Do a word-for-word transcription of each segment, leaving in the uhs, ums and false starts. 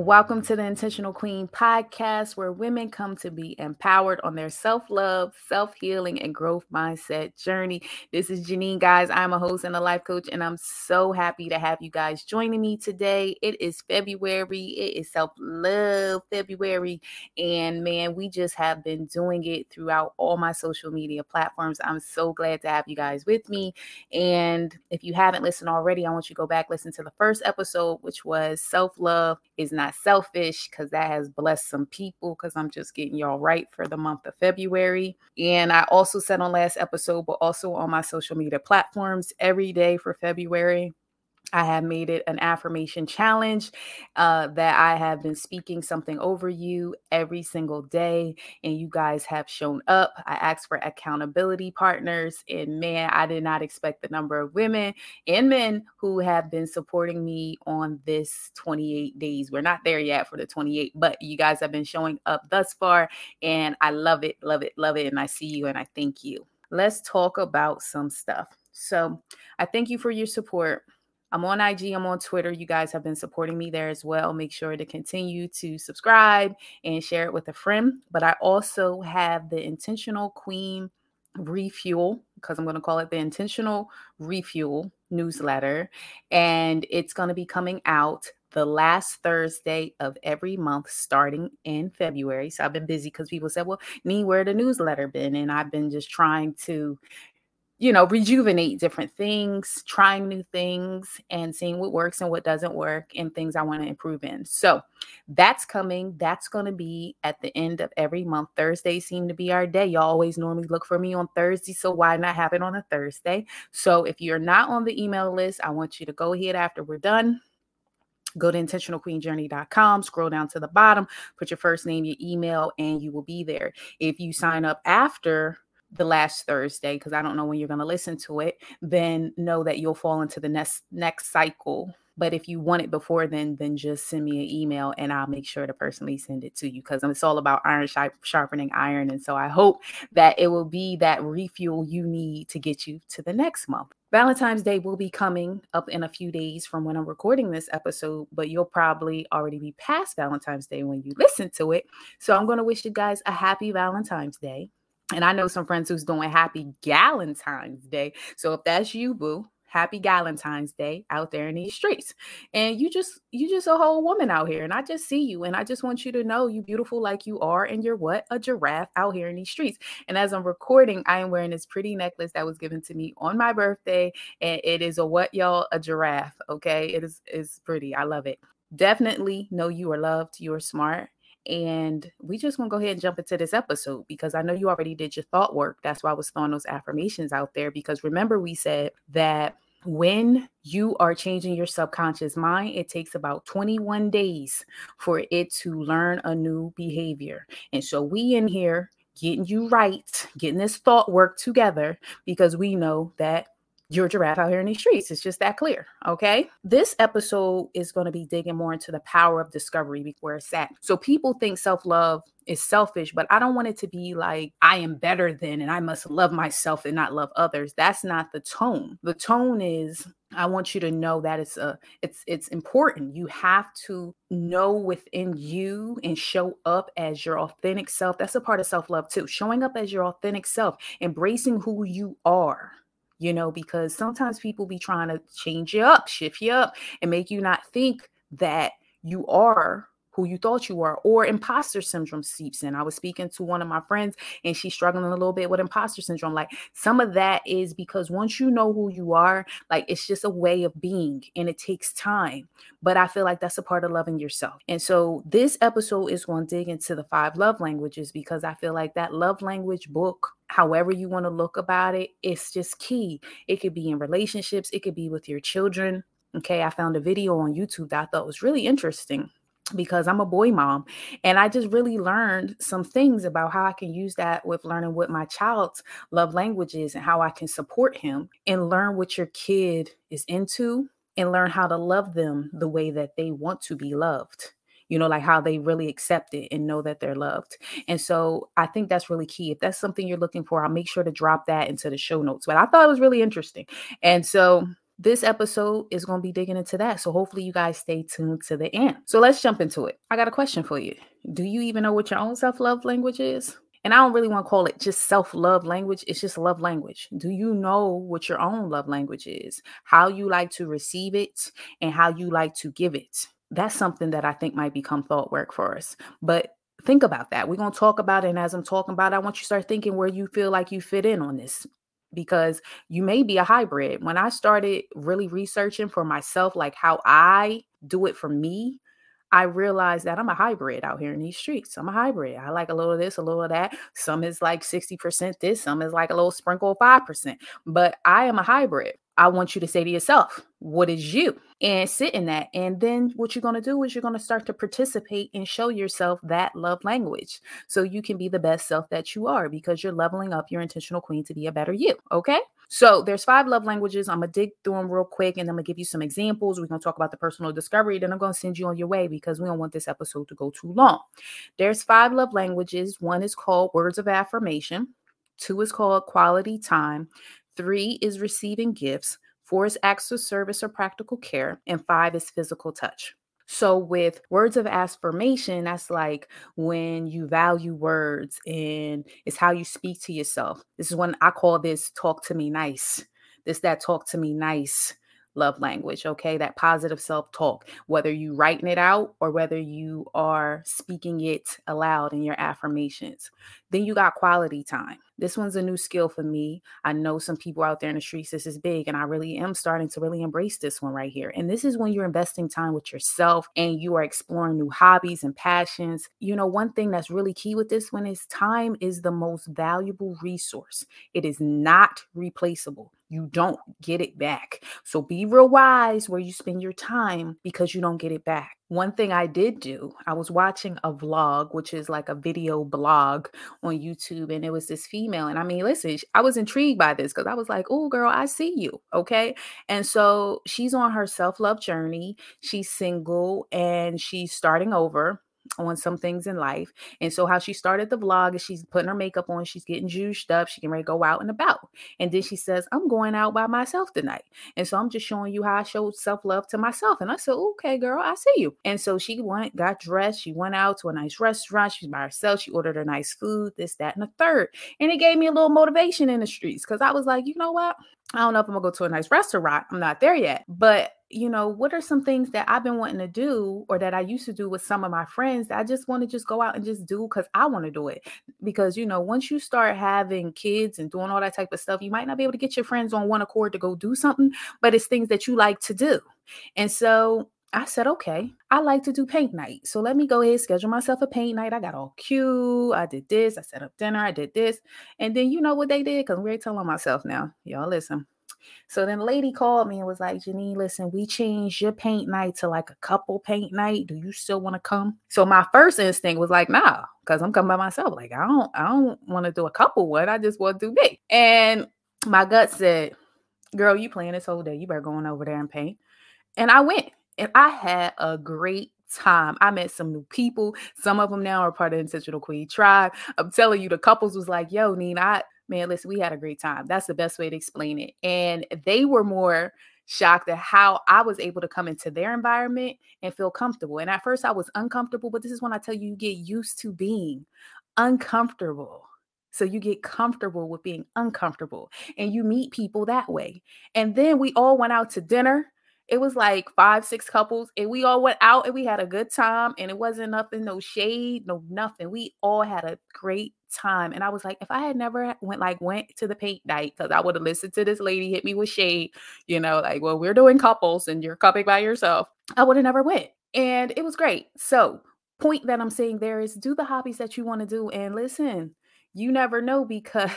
Welcome to the Intentional Queen podcast, where women come to be empowered on their self-love, self-healing, and growth mindset journey. This is Janine, guys. I'm a host and a life coach, and I'm so happy to have you guys joining me today. It is February. It is self-love February, and man, we just have been doing it throughout all my social media platforms. I'm so glad to have you guys with me, and if you haven't listened already, I want you to go back, listen to the first episode, which was self-love is not Not selfish, because that has blessed some people, because I'm just getting y'all right for the month of February. And I also said on last episode, but also on my social media platforms, every day for February, I have made it an affirmation challenge uh, that I have been speaking something over you every single day, and you guys have shown up. I asked for accountability partners, and man, I did not expect the number of women and men who have been supporting me on this twenty-eight days. We're not there yet for the twenty-eight, but you guys have been showing up thus far, and I love it, love it, love it, and I see you and I thank you. Let's talk about some stuff. So I thank you for your support. I'm on I G, I'm on Twitter. You guys have been supporting me there as well. Make sure to continue to subscribe and share it with a friend. But I also have the Intentional Queen Refuel, because I'm going to call it the Intentional Refuel newsletter. And it's going to be coming out the last Thursday of every month starting in February. So I've been busy because people said, well, me, where the newsletter been? And I've been just trying to you know, rejuvenate different things, trying new things and seeing what works and what doesn't work and things I want to improve in. So that's coming. That's going to be at the end of every month. Thursdays seem to be our day. Y'all always normally look for me on Thursday. So why not have it on a Thursday? So if you're not on the email list, I want you to go ahead after we're done. Go to intentional queen journey dot com, scroll down to the bottom, put your first name, your email, and you will be there. If you sign up after the last Thursday, because I don't know when you're going to listen to it, then know that you'll fall into the next next cycle. But if you want it before then, then just send me an email and I'll make sure to personally send it to you, because it's all about iron sharpening iron. And so I hope that it will be that refuel you need to get you to the next month. Valentine's Day will be coming up in a few days from when I'm recording this episode, but you'll probably already be past Valentine's Day when you listen to it. So I'm going to wish you guys a happy Valentine's Day. And I know some friends who's doing happy Galentine's Day. So if that's you, boo, happy Galentine's Day out there in these streets. And you just, you just a whole woman out here. And I just see you. And I just want you to know you beautiful like you are. And you're what? A giraffe out here in these streets. And as I'm recording, I am wearing this pretty necklace that was given to me on my birthday. And it is a what, y'all? A giraffe. Okay. It is, it's pretty. I love it. Definitely know you are loved. You are smart. And we just want to go ahead and jump into this episode, because I know you already did your thought work. That's why I was throwing those affirmations out there, because remember we said that when you are changing your subconscious mind, it takes about twenty-one days for it to learn a new behavior. And so we in here getting you right, getting this thought work together, because we know that you're a giraffe out here in these streets. It's just that clear, okay? This episode is going to be digging more into the power of discovery, where it's at. So people think self-love is selfish, but I don't want it to be like I am better than and I must love myself and not love others. That's not the tone. The tone is I want you to know that it's a it's it's important. You have to know within you and show up as your authentic self. That's a part of self-love too. Showing up as your authentic self, embracing who you are. You know, because sometimes people be trying to change you up, shift you up, and make you not think that you are who you thought you were, or imposter syndrome seeps in. I was speaking to one of my friends and she's struggling a little bit with imposter syndrome. Like some of that is because once you know who you are, like it's just a way of being and it takes time. But I feel like that's a part of loving yourself. And so this episode is going to dig into the five love languages, because I feel like that love language book, however you want to look about it, it's just key. It could be in relationships. It could be with your children. Okay. I found a video on YouTube that I thought was really interesting, because I'm a boy mom and I just really learned some things about how I can use that with learning what my child's love language is and how I can support him, and learn what your kid is into and learn how to love them the way that they want to be loved. You know, like how they really accept it and know that they're loved. And so I think that's really key. If that's something you're looking for, I'll make sure to drop that into the show notes. But I thought it was really interesting. And so this episode is going to be digging into that. So hopefully you guys stay tuned to the end. So let's jump into it. I got a question for you. Do you even know what your own self-love language is? And I don't really want to call it just self-love language. It's just love language. Do you know what your own love language is? How you like to receive it and how you like to give it? That's something that I think might become thought work for us. But think about that. We're going to talk about it. And as I'm talking about it, I want you to start thinking where you feel like you fit in on this, because you may be a hybrid. When I started really researching for myself, like how I do it for me, I realized that I'm a hybrid out here in these streets. I'm a hybrid. I like a little of this, a little of that. Some is like sixty percent this, some is like a little sprinkle of five percent. But I am a hybrid. I want you to say to yourself, what is you? And sit in that. And then what you're going to do is you're going to start to participate and show yourself that love language so you can be the best self that you are, because you're leveling up your intentional queen to be a better you. Okay. So there's five love languages. I'm going to dig through them real quick and I'm going to give you some examples. We're going to talk about the personal discovery. Then I'm going to send you on your way because we don't want this episode to go too long. There's five love languages. One is called words of affirmation. Two is called quality time. Three is receiving gifts. Four is acts of service or practical care. And five is physical touch. So with words of affirmation, that's like when you value words and it's how you speak to yourself. This is when I call this talk to me nice. This, that talk to me nice love language. Okay. That positive self-talk, whether you writing it out or whether you are speaking it aloud in your affirmations. Then you got quality time. This one's a new skill for me. I know some people out there in the streets, this is big, and I really am starting to really embrace this one right here. And this is when you're investing time with yourself and you are exploring new hobbies and passions. You know, one thing that's really key with this one is time is the most valuable resource. It is not replaceable. You don't get it back. So be real wise where you spend your time, because you don't get it back. One thing I did do, I was watching a vlog, which is like a video blog on YouTube. And it was this female. And I mean, listen, I was intrigued by this because I was like, oh, girl, I see you. Okay. And so she's on her self-love journey. She's single and she's starting over on some things in life. And so how she started the vlog is she's putting her makeup on, she's getting juiced up, she can ready to go out and about. And then she says, I'm going out by myself tonight. And so I'm just showing you how I showed self-love to myself. And I said, okay, girl, I see you. And so she went, got dressed, she went out to a nice restaurant, she's by herself, she ordered her nice food, this, that, and a third. And it gave me a little motivation in the streets, because I was like, you know what? I don't know if I'm gonna go to a nice restaurant. I'm not there yet. But you know, what are some things that I've been wanting to do, or that I used to do with some of my friends that I just want to just go out and just do because I want to do it? Because, you know, once you start having kids and doing all that type of stuff, you might not be able to get your friends on one accord to go do something, but it's things that you like to do. And so I said, okay, I like to do paint night. So let me go ahead and schedule myself a paint night. I got all cute. I did this. I set up dinner. I did this. And then you know what they did? Because I'm really telling myself now, y'all listen. So then the lady called me and was like, Janine, listen, we changed your paint night to like a couple paint night. Do you still want to come? So my first instinct was like, nah, because I'm coming by myself. Like, I don't, I don't want to do a couple one. I just want to do me. And my gut said, girl, you playing this whole day. You better go on over there and paint. And I went and I had a great time. I met some new people. Some of them now are part of the Intentional Queen tribe. I'm telling you, the couples was like, yo, Nina, I... Man, listen, we had a great time. That's the best way to explain it. And they were more shocked at how I was able to come into their environment and feel comfortable. And at first I was uncomfortable, but this is when I tell you, you get used to being uncomfortable. So you get comfortable with being uncomfortable and you meet people that way. And then we all went out to dinner. It was like five, six couples, and we all went out and we had a good time, and it wasn't nothing, no shade, no nothing. We all had a great time. And I was like, if I had never went like went to the paint night, because I would have listened to this lady hit me with shade, you know, like, well, we're doing couples and you're cupping by yourself, I would have never went. And it was great. So point that I'm saying there is do the hobbies that you want to do. And listen, you never know, because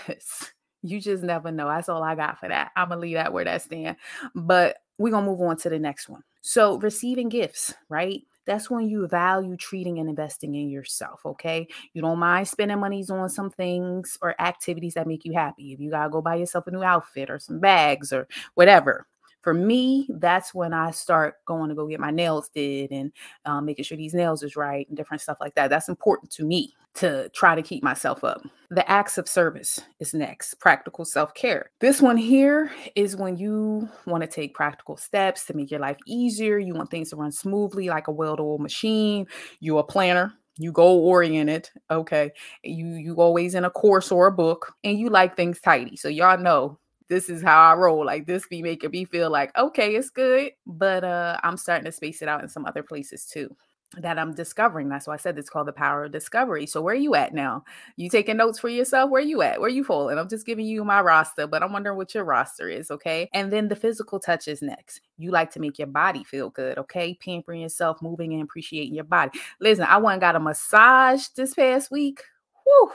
you just never know. That's all I got for that. I'm going to leave that where that stands. But we're going to move on to the next one. So receiving gifts, right? That's when you value treating and investing in yourself, okay? You don't mind spending monies on some things or activities that make you happy. If you got to go buy yourself a new outfit or some bags or whatever, for me, that's when I start going to go get my nails did and um, making sure these nails is right and different stuff like that. That's important to me to try to keep myself up. The acts of service is next, practical self-care. This one here is when you want to take practical steps to make your life easier. You want things to run smoothly like a well-oiled machine. You're a planner. You goal-oriented, okay? You you always in a course or a book, and you like things tidy. So y'all know this is how I roll. Like this be making me feel like, okay, it's good. But uh, I'm starting to space it out in some other places too that I'm discovering. That's why I said it's called the power of discovery. So where are you at now? You taking notes for yourself? Where are you at? Where are you falling? I'm just giving you my roster, but I'm wondering what your roster is, okay? And then the physical touch is next. You like to make your body feel good, okay? Pampering yourself, moving and appreciating your body. Listen, I went and got a massage this past week. Whew.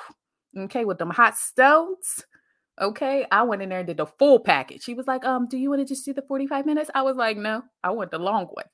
Okay, with them hot stones. Okay, I went in there and did the full package. She was like, um, do you want to just do the forty-five minutes? I was like, no, I want the long one.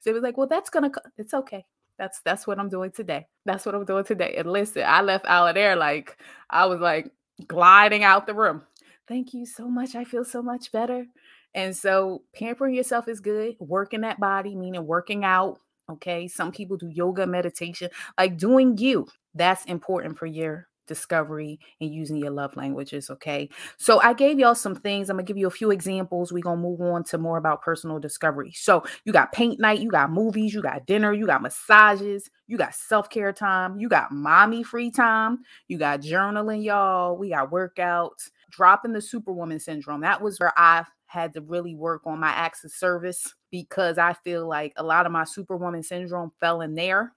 So it was like, well, that's going to, co- it's okay. That's, that's what I'm doing today. That's what I'm doing today. And listen, I left out of there. Like I was like gliding out the room. Thank you so much. I feel so much better. And so pampering yourself is good. Working that body, meaning working out. Okay. Some people do yoga, meditation, like doing you. That's important for your discovery and using your love languages. Okay. So I gave y'all some things. I'm gonna give you a few examples. We're gonna move on to more about personal discovery. So you got paint night, you got movies, you got dinner, you got massages, you got self-care time, you got mommy free time, you got journaling, y'all. We got workouts, dropping the superwoman syndrome. That was where I had to really work on my acts of service because I feel like a lot of my superwoman syndrome fell in there.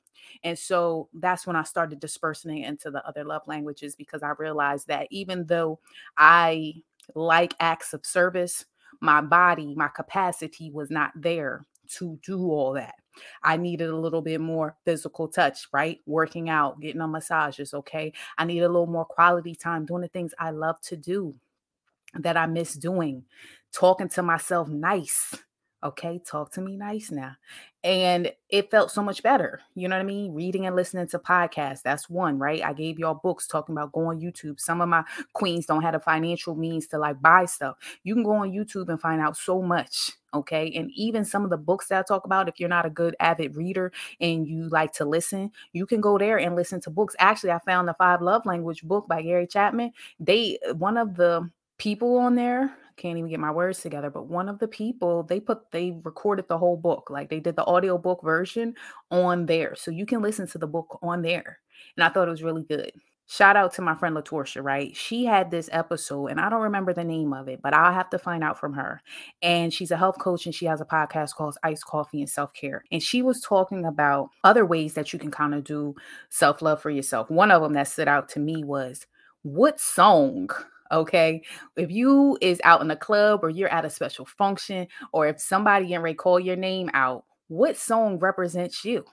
And so that's when I started dispersing it into the other love languages, because I realized that even though I like acts of service, my body, my capacity was not there to do all that. I needed a little bit more physical touch, right? Working out, getting on massages, okay? I need a little more quality time, doing the things I love to do that I miss doing, talking to myself nice. Okay, talk to me nice now. And it felt so much better. You know what I mean? Reading and listening to podcasts. That's one, right? I gave y'all books talking about going on YouTube. Some of my queens don't have the financial means to like buy stuff. You can go on YouTube and find out so much. Okay. And even some of the books that I talk about, if you're not a good avid reader and you like to listen, you can go there and listen to books. Actually, I found the Five Love Language book by Gary Chapman. They, one of the people on there, can't even get my words together, but one of the people, they put, they recorded the whole book. Like they did the audiobook version on there. So you can listen to the book on there. And I thought it was really good. Shout out to my friend Latorsha, right? She had this episode and I don't remember the name of it, but I'll have to find out from her. And she's a health coach and she has a podcast called Ice Coffee and Self-Care. And she was talking about other ways that you can kind of do self-love for yourself. One of them that stood out to me was, what song? Okay, if you is out in a club or you're at a special function, or if somebody getting ready to call your name out, what song represents you?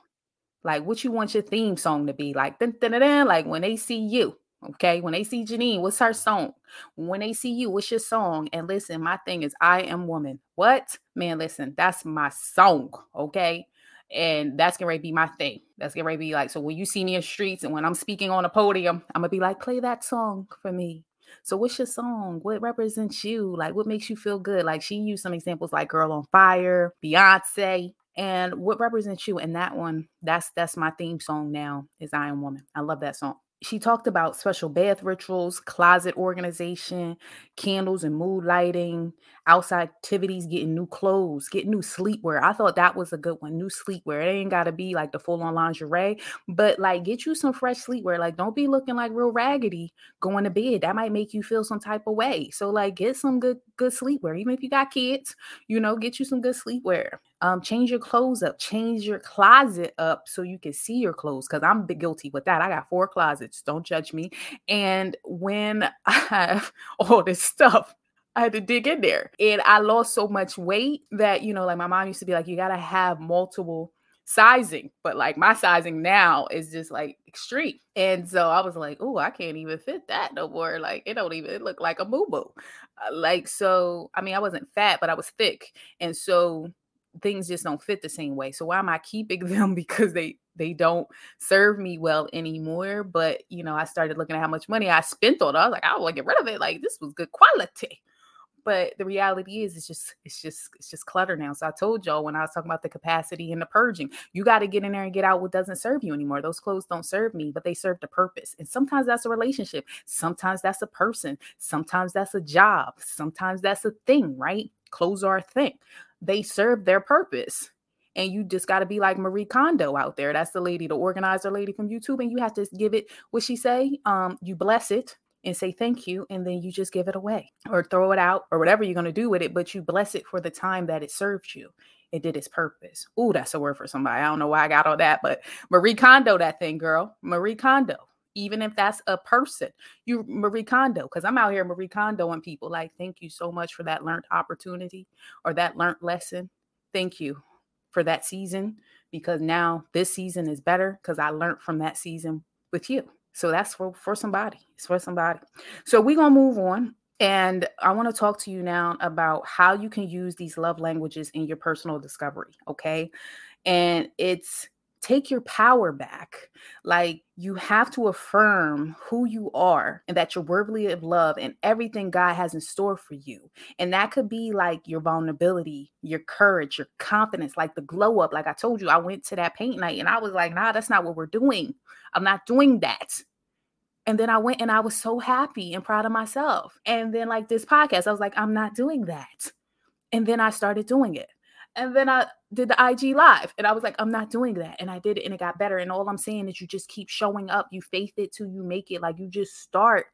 Like what you want your theme song to be like, dun, dun, dun, dun, like when they see you. Okay, when they see Janine, what's her song? When they see you, what's your song? And listen, my thing is I am woman. What? Man, listen, that's my song. Okay. And that's going to be my thing. That's going to be like, so when you see me in streets and when I'm speaking on a podium, I'm going to be like, play that song for me. So what's your song? What represents you? Like, what makes you feel good? Like she used some examples like Girl on Fire, Beyonce, and what represents you? And that one, that's, that's my theme song now is I Am Woman. I love that song. She talked about special bath rituals, closet organization, candles and mood lighting, outside activities, getting new clothes, getting new sleepwear. I thought that was a good one. New sleepwear. It ain't got to be like the full on lingerie, but like get you some fresh sleepwear. Like don't be looking like real raggedy going to bed. That might make you feel some type of way. So like get some good, good sleepwear. Even if you got kids, you know, get you some good sleepwear. Um, change your clothes up, change your closet up so you can see your clothes. Cause I'm guilty with that. I got four closets. Don't judge me. And when I have all this stuff, I had to dig in there and I lost so much weight that, you know, like my mom used to be like, you got to have multiple sizing, but like my sizing now is just like extreme. And so I was like, oh, I can't even fit that no more. Like it don't even look like a boo-boo. Uh, like, so, I mean, I wasn't fat, but I was thick. And so things just don't fit the same way. So why am I keeping them? Because they, they don't serve me well anymore. But, you know, I started looking at how much money I spent on it. I was like, I want to get rid of it. Like this was good quality. But the reality is, it's just, it's just, it's just clutter now. So I told y'all when I was talking about the capacity and the purging, you got to get in there and get out what doesn't serve you anymore. Those clothes don't serve me, but they serve the purpose. And sometimes that's a relationship. Sometimes that's a person. Sometimes that's a job. Sometimes that's a thing, right? Clothes are a thing. They serve their purpose. And you just got to be like Marie Kondo out there. That's the lady, the organizer lady from YouTube. And you have to give it, what she say? Um, you bless it and say thank you. And then you just give it away or throw it out or whatever you're going to do with it. But you bless it for the time that it served you. It did its purpose. Ooh, that's a word for somebody. I don't know why I got all that, but Marie Kondo, that thing, girl. Marie Kondo. Even if that's a person, you Marie Kondo, because I'm out here Marie Kondoing people like, thank you so much for that learned opportunity or that learned lesson. Thank you for that season, because now this season is better because I learned from that season with you. So that's for, for somebody. It's for somebody. So we're going to move on. And I want to talk to you now about how you can use these love languages in your personal discovery. Okay. And it's take your power back. Like, you have to affirm who you are and that you're worthy of love and everything God has in store for you. And that could be like your vulnerability, your courage, your confidence, like the glow up. Like I told you, I went to that paint night and I was like, nah, that's not what we're doing. I'm not doing that. And then I went and I was so happy and proud of myself. And then like this podcast, I was like, I'm not doing that. And then I started doing it. And then I did the I G live and I was like, I'm not doing that. And I did it and it got better. And all I'm saying is you just keep showing up. You faith it till you make it. Like, you just start.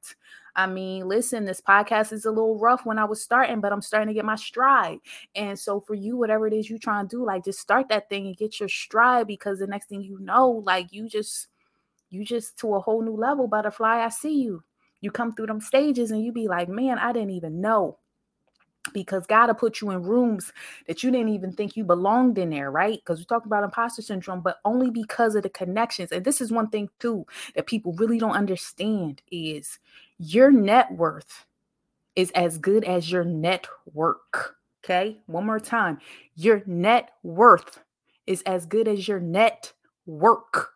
I mean, listen, this podcast is a little rough when I was starting, but I'm starting to get my stride. And so for you, whatever it is you trying to do, like, just start that thing and get your stride, because the next thing you know, like, you just, you just to a whole new level, butterfly. I see you. You come through them stages and you be like, man, I didn't even know. Because God will put you in rooms that you didn't even think you belonged in there, right? Because we talked about imposter syndrome, but only because of the connections. And this is one thing, too, that people really don't understand is your net worth is as good as your network, okay? One more time. Your net worth is as good as your network.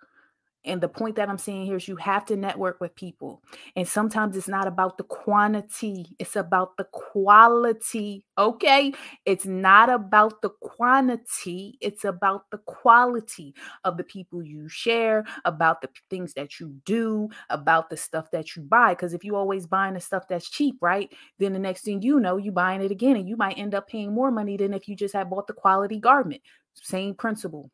And the point that I'm saying here is you have to network with people. And sometimes it's not about the quantity. It's about the quality. Okay. It's not about the quantity. It's about the quality of the people you share, about the p- things that you do, about the stuff that you buy. Because if you always buying the stuff that's cheap, right? Then the next thing you know, you buying it again, and you might end up paying more money than if you just had bought the quality garment. Same principle.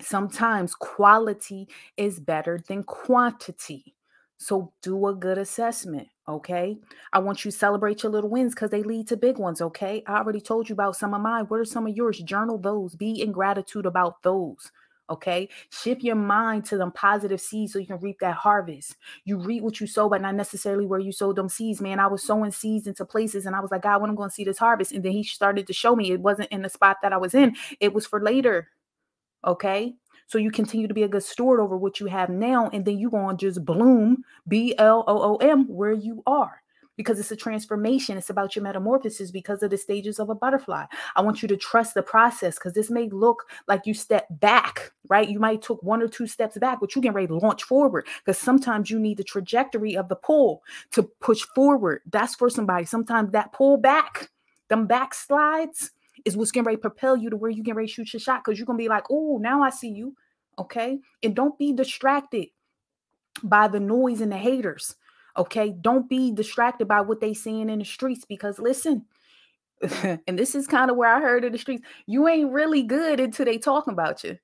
Sometimes quality is better than quantity. So do a good assessment, okay? I want you to celebrate your little wins because they lead to big ones, okay? I already told you about some of mine. What are some of yours? Journal those. Be in gratitude about those, okay? Shift your mind to them positive seeds so you can reap that harvest. You reap what you sow, but not necessarily where you sowed them seeds, man. I was sowing seeds into places and I was like, God, when am I going to see this harvest? And then he started to show me it wasn't in the spot that I was in. It was for later. Okay, so you continue to be a good steward over what you have now, and then you're going to just bloom, B L O O M, where you are, because it's a transformation. It's about your metamorphosis because of the stages of a butterfly. I want you to trust the process, because this may look like you step back, right? You might took one or two steps back, but you get ready to launch forward, because sometimes you need the trajectory of the pull to push forward. That's for somebody. Sometimes that pull back, them backslides, is what's getting ready to propel you to where you can ready to shoot your shot, because you're going to be like, oh, now I see you, okay? And don't be distracted by the noise and the haters, okay? Don't be distracted by what they saying in the streets, because listen, and this is kind of where I heard in the streets, you ain't really good until they talking about you.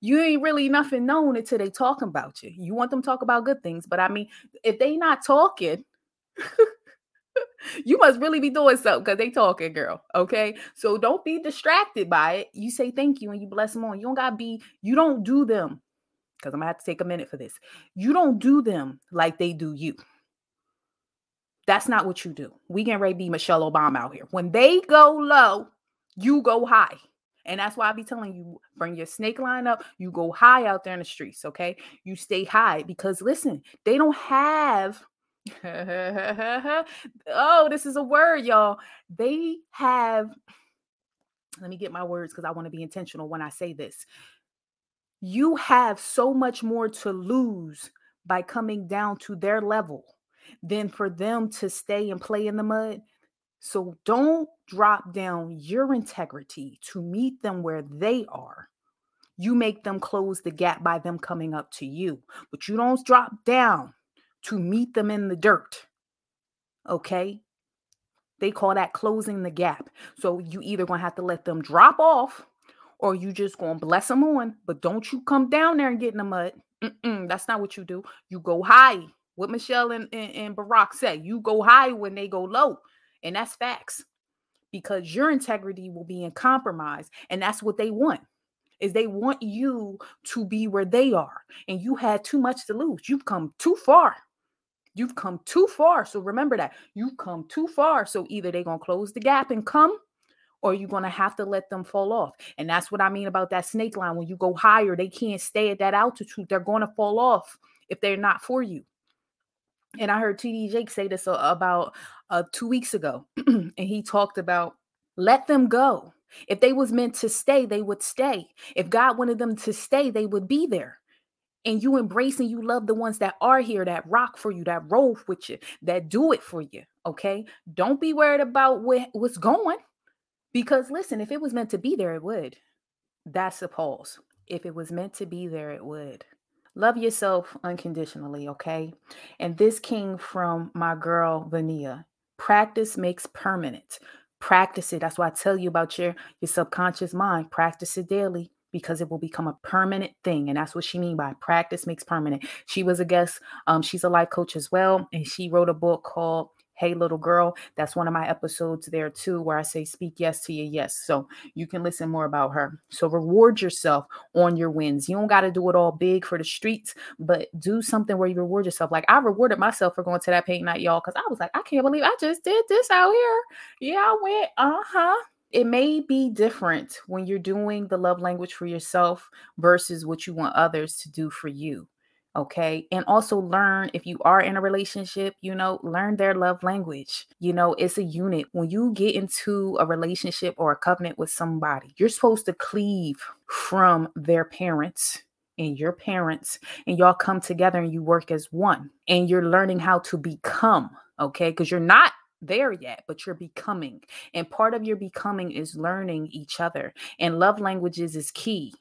You ain't really nothing known until they talking about you. You want them to talk about good things, but I mean, if they not talking... You must really be doing something, because they talking, girl. Okay. So don't be distracted by it. You say thank you and you bless them on. You don't got to be, you don't do them, because I'm going to have to take a minute for this. You don't do them like they do you. That's not what you do. We can ready to be Michelle Obama out here. When they go low, you go high. And that's why I be telling you, bring your snake line up. You go high out there in the streets. Okay. You stay high, because listen, they don't have. Oh, this is a word, y'all. They have, let me get my words, because I want to be intentional when I say this. You have so much more to lose by coming down to their level than for them to stay and play in the mud. So don't drop down your integrity to meet them where they are. You make them close the gap by them coming up to you, but you don't drop down to meet them in the dirt. Okay? They call that closing the gap. So you either going to have to let them drop off or you just going to bless them on, but don't you come down there and get in the mud. Mm-mm, that's not what you do. You go high. What Michelle and, and, and Barack say, you go high when they go low. And that's facts, because your integrity will be in compromise. And that's what they want. Is they want you to be where they are, and you had too much to lose. You've come too far. You've come too far. So remember that you've come too far. So either they're going to close the gap and come, or you're going to have to let them fall off. And that's what I mean about that snake line. When you go higher, they can't stay at that altitude. They're going to fall off if they're not for you. And I heard T D Jakes say this about uh, two weeks ago, and he talked about let them go. If they was meant to stay, they would stay. If God wanted them to stay, they would be there. And you embrace and you love the ones that are here, that rock for you, that roll with you, that do it for you. Okay. Don't be worried about what, what's going, because listen, if it was meant to be there, it would. That's the pause. If it was meant to be there, it would. Love yourself unconditionally. Okay. And this came from my girl, Vanilla. Practice makes permanent. Practice it. That's why I tell you about your, your subconscious mind. Practice it daily, because it will become a permanent thing. And that's what she means by practice makes permanent. She was a guest. Um, she's a life coach as well. And she wrote a book called Hey Little Girl. That's one of my episodes there too, where I say, speak yes to your yes. So you can listen more about her. So reward yourself on your wins. You don't got to do it all big for the streets, but do something where you reward yourself. Like I rewarded myself for going to that paint night, y'all, because I was like, I can't believe I just did this out here. Yeah, I went. Uh-huh. It may be different when you're doing the love language for yourself versus what you want others to do for you. Okay. And also learn, if you are in a relationship, you know, learn their love language. You know, it's a unit. When you get into a relationship or a covenant with somebody, you're supposed to cleave from their parents and your parents, and y'all come together and you work as one, and you're learning how to become. Okay. Because you're not there yet, but you're becoming. And part of your becoming is learning each other, and love languages is key.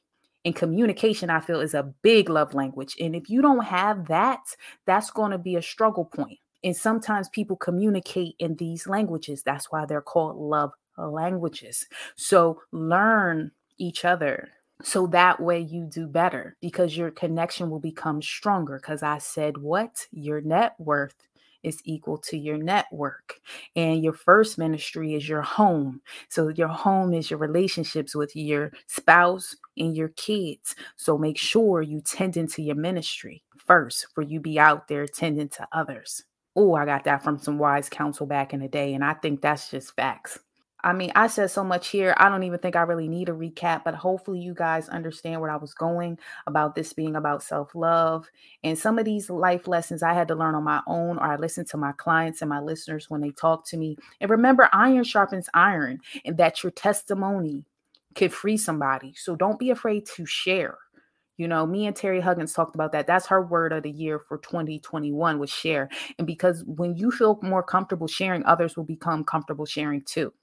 And communication, I feel, is a big love language. And if you don't have that, that's going to be a struggle point. And sometimes people communicate in these languages. That's why they're called love languages. So learn each other, so that way you do better, because your connection will become stronger. Because I said what? Your net worth is equal to your network. And your first ministry is your home. So your home is your relationships with your spouse and your kids. So make sure you tend into your ministry first, for you be out there tending to others. Oh, I got that from some wise counsel back in the day. And I think that's just facts. I mean, I said so much here. I don't even think I really need a recap, but hopefully you guys understand where I was going about this being about self-love. And some of these life lessons I had to learn on my own, or I listened to my clients and my listeners when they talk to me. And remember, iron sharpens iron, and that your testimony can free somebody. So don't be afraid to share. You know, me and Terry Huggins talked about that. That's her word of the year for twenty twenty-one was share. And because when you feel more comfortable sharing, others will become comfortable sharing too.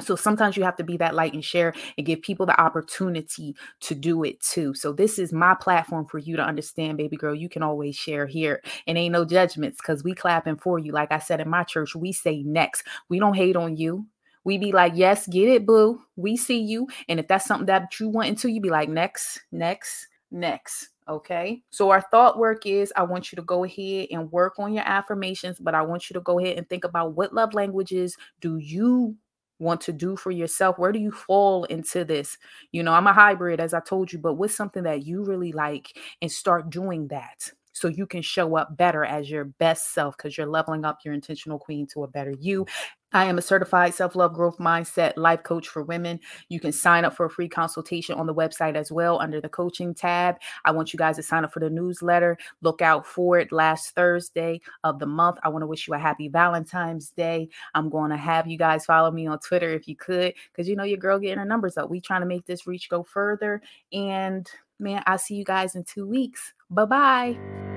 So sometimes you have to be that light and share and give people the opportunity to do it too. So this is my platform for you to understand, baby girl, you can always share here, and ain't no judgments, because we clapping for you. Like I said, in my church, we say next. We don't hate on you. We be like, yes, get it, boo. We see you. And if that's something that you want into, you be like, next, next, next. Okay. So our thought work is, I want you to go ahead and work on your affirmations, but I want you to go ahead and think about what love languages do you want to do for yourself. Where do you fall into this? You know, I'm a hybrid, as I told you, but what's something that you really like, and start doing that so you can show up better as your best self, because you're leveling up your intentional queen to a better you. I am a certified self-love growth mindset life coach for women. You can sign up for a free consultation on the website as well under the coaching tab. I want you guys to sign up for the newsletter. Look out for it last Thursday of the month. I want to wish you a happy Valentine's Day. I'm going to have you guys follow me on Twitter if you could, because you know your girl getting her numbers up. We trying to make this reach go further. And man, I'll see you guys in two weeks. Bye-bye.